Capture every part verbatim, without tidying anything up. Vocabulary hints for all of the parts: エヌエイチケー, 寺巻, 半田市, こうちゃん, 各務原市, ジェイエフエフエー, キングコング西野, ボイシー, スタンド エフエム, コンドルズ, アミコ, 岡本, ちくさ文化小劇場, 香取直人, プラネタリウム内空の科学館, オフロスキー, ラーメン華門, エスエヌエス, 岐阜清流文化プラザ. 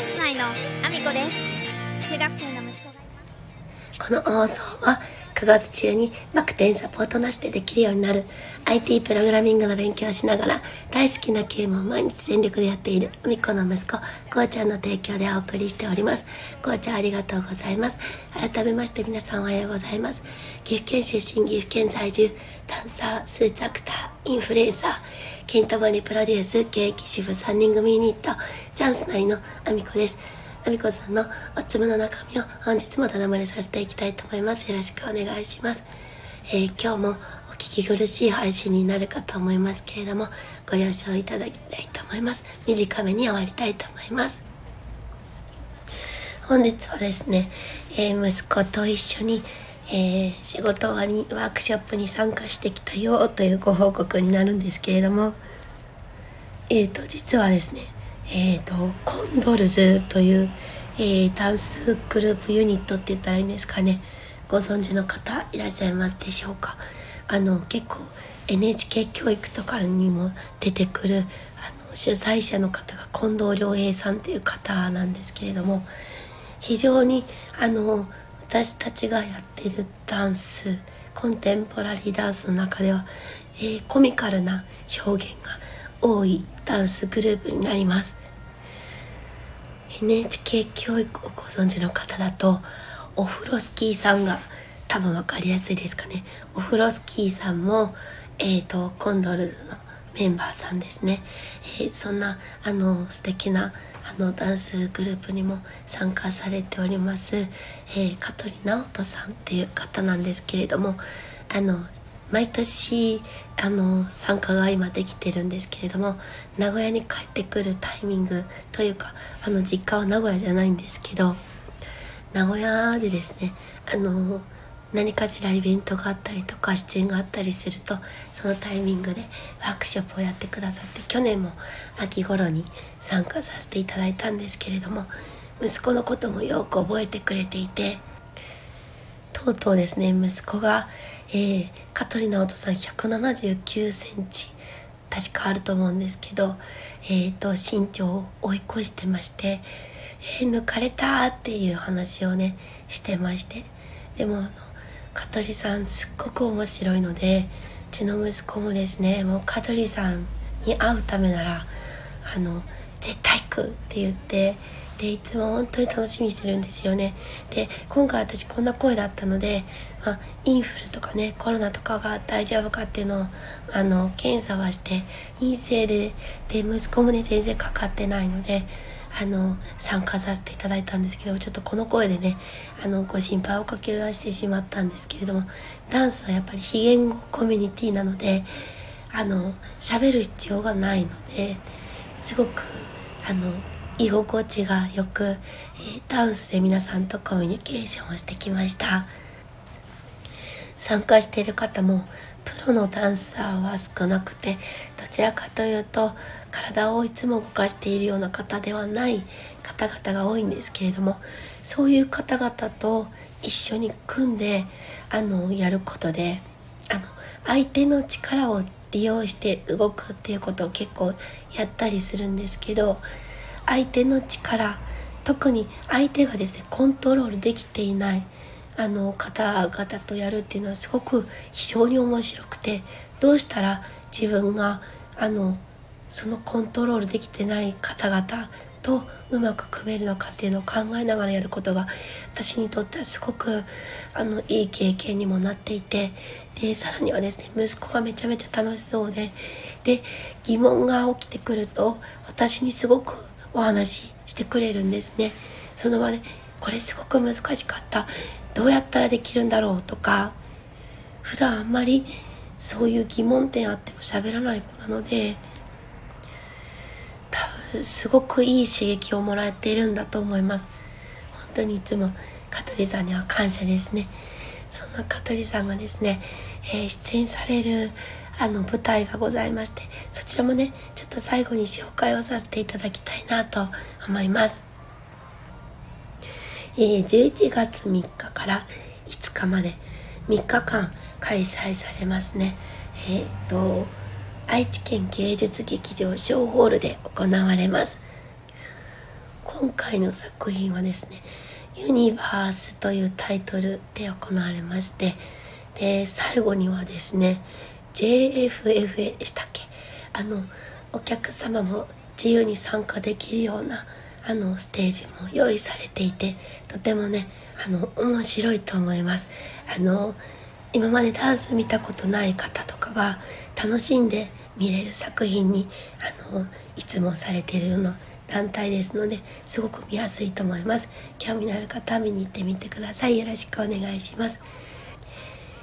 ンス内のアミコです。中学生の息子がこの放送はくがつ中にバク転サポートなしでできるようになる アイティー プログラミングの勉強をしながら大好きなゲームを毎日全力でやっているアミコの息子こうちゃんの提供でお送りしております。こうちゃんありがとうございます。改めまして皆さんおはようございます。岐阜県出身、岐阜県在住、ダンサー、スーツアクター、インフルエンサー、金玉にプロデュース、現役主婦さんにん組ユニットチャンス内のアミコです。アミコさんのおつむの中身を本日もただ漏れさせていきたいと思います。よろしくお願いします。えー、今日もお聞き苦しい配信になるかと思いますけれどもご了承いただきたいと思います。短めに終わりたいと思います。本日はですね、えー、息子と一緒に、えー、仕事終わりにワークショップに参加してきたよというご報告になるんですけれども、えーと実はですねえーとコンドルズという、えー、ダンスグループユニットって言ったらいいんですかね、ご存知の方いらっしゃいますでしょうか。あの結構 エヌエイチケー 教育とかにも出てくるあの主催者の方が近藤良平さんという方なんですけれども、非常にあの私たちがやっているダンス、コンテンポラリーダンスの中では、えー、コミカルな表現が多いダンスグループになります。エヌエイチケー 教育をご存知の方だとオフロスキーさんが多分分かりやすいですかね。オフロスキーさんも、えー、とコンドルズのメンバーさんですね、えー、そんなあの素敵なあのダンスグループにも参加されております、えー、香取直人さんっていう方なんですけれども、あの毎年あの参加が今できてるんですけれども、名古屋に帰ってくるタイミングというかあの実家は名古屋じゃないんですけど、名古屋でですねあの何かしらイベントがあったりとか出演があったりするとそのタイミングでワークショップをやってくださって、去年も秋頃に参加させていただいたんですけれども、息子のこともよく覚えてくれていて、とうとうですね息子が、えー、香取直人さんひゃくななじゅうきゅうセンチ確かあると思うんですけど、えー、と身長を追い越してまして、えー、抜かれたっていう話をねしてまして、でもあの香取さんすっごく面白いので、うちの息子もですねもう香取さんに会うためならあの絶対行くって言って、でいつも本当に楽しみにしてるんですよね。で今回私こんな声だったので、まあ、インフルとかねコロナとかが大丈夫かっていうのをあの検査はして陰性で、で息子もね全然かかってないのであの参加させていただいたんですけど、ちょっとこの声でねあのご心配をおかけはしてしまったんですけれども、ダンスはやっぱり非言語コミュニティなのであの喋る必要がないのですごくあの居心地がよく、えー、ダンスで皆さんとコミュニケーションをしてきました。参加している方もプロのダンサーは少なくて、どちらかというと体をいつも動かしているような方ではない方々が多いんですけれども、そういう方々と一緒に組んであのやることであの相手の力を利用して動くっていうことを結構やったりするんですけど、相手の力、特に相手がですねコントロールできていないあの方々とやるっていうのはすごく非常に面白くて、どうしたら自分があのそのコントロールできてない方々とうまく組めるのかっていうのを考えながらやることが私にとってはすごくあのいい経験にもなっていて、でさらにはですね息子がめちゃめちゃ楽しそうで、で疑問が起きてくると私にすごくお話してくれるんですね。その場でこれすごく難しかった、どうやったらできるんだろうとか、普段あんまりそういう疑問点あっても喋らない子なので多分すごくいい刺激をもらえているんだと思います。本当にいつも香取さんには感謝ですね。そんな香取さんがですね、えー、出演されるあの舞台がございまして、そちらもねちょっと最後に紹介をさせていただきたいなと思います。えー、じゅういちがつみっかからいつかまでみっかかん開催されますね。えー、と愛知県芸術劇場小ホールで行われます。こ今回の作品はですね、ユニバースというタイトルで行われまして、で最後にはですね ジェイエフエフエー でしたっけ、あのお客様も自由に参加できるようなあのステージも用意されていて、とてもねあの面白いと思います。あの今までダンス見たことない方とかが楽しんで見れる作品にあのいつもされているような団体ですので、すごく見やすいと思います。興味のある方は見に行ってみてください。よろしくお願いします。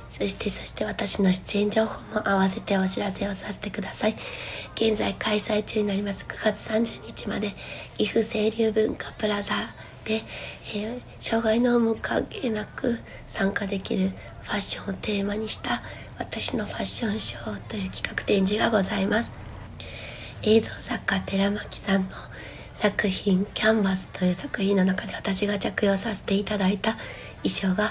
そしてそして私の出演情報も合わせてお知らせをさせてください。現在開催中になりますくがつさんじゅうにちまで岐阜清流文化プラザで、えー、障害の有無関係なく参加できるファッションをテーマにした私のファッションショーという企画展示がございます。映像作家寺巻さんの作品キャンバスという作品の中で私が着用させていただいた衣装が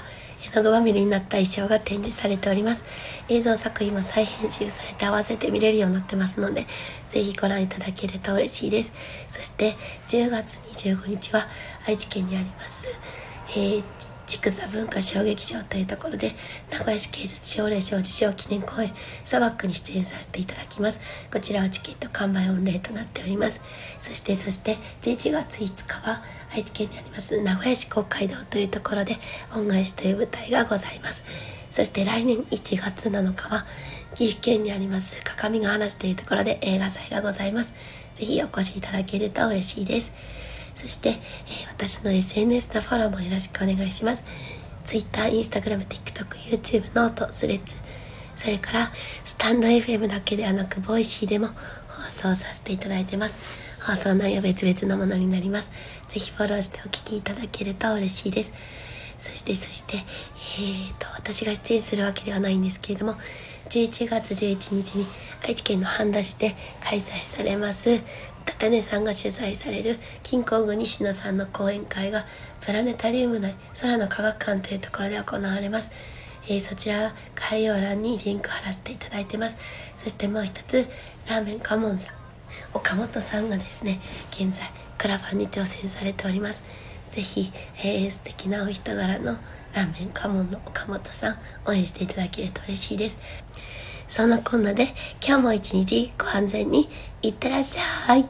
絵の具まみれになった衣装が展示されております。映像作品も再編集されて合わせて見れるようになってますので、ぜひご覧いただけると嬉しいです。そしてじゅうがつにじゅうごにちは愛知県にあります、えー、ちくさ文化小劇場というところで名古屋市芸術奨励賞受賞記念公演サバックに出演させていただきます。こちらはチケット完売御礼となっております。そしてそしてじゅういちがついつかは愛知県にあります名古屋市公会堂というところで恩返しという舞台がございます。そして来年いちがつなのかは岐阜県にあります各務原市というところで映画祭がございます。ぜひお越しいただけると嬉しいです。そして、えー、私の エスエヌエス のフォローもよろしくお願いします。 Twitter、Instagram、TikTok、YouTube、Note、スレッズ、それからスタンド エフエム だけではなくボイシーでも放送させていただいてます。放送内容別々のものになります。ぜひフォローしてお聞きいただけると嬉しいです。そしてそして、えー、と私が出演するわけではないんですけれども、じゅういちがつじゅういちにちに愛知県の半田市で開催されます高根さんが主催されるキンコング西野さんの講演会がプラネタリウム内空の科学館というところで行われます。えー、そちら概要欄にリンクを貼らせていただいてます。そしてもう一つ、ラーメンカモンさん岡本さんがですね、現在クラファンに挑戦されております。ぜひ、えー、素敵なお人柄のラーメンカモンの岡本さん応援していただけると嬉しいです。そんなこんなで今日も一日ご安全にいってらっしゃい。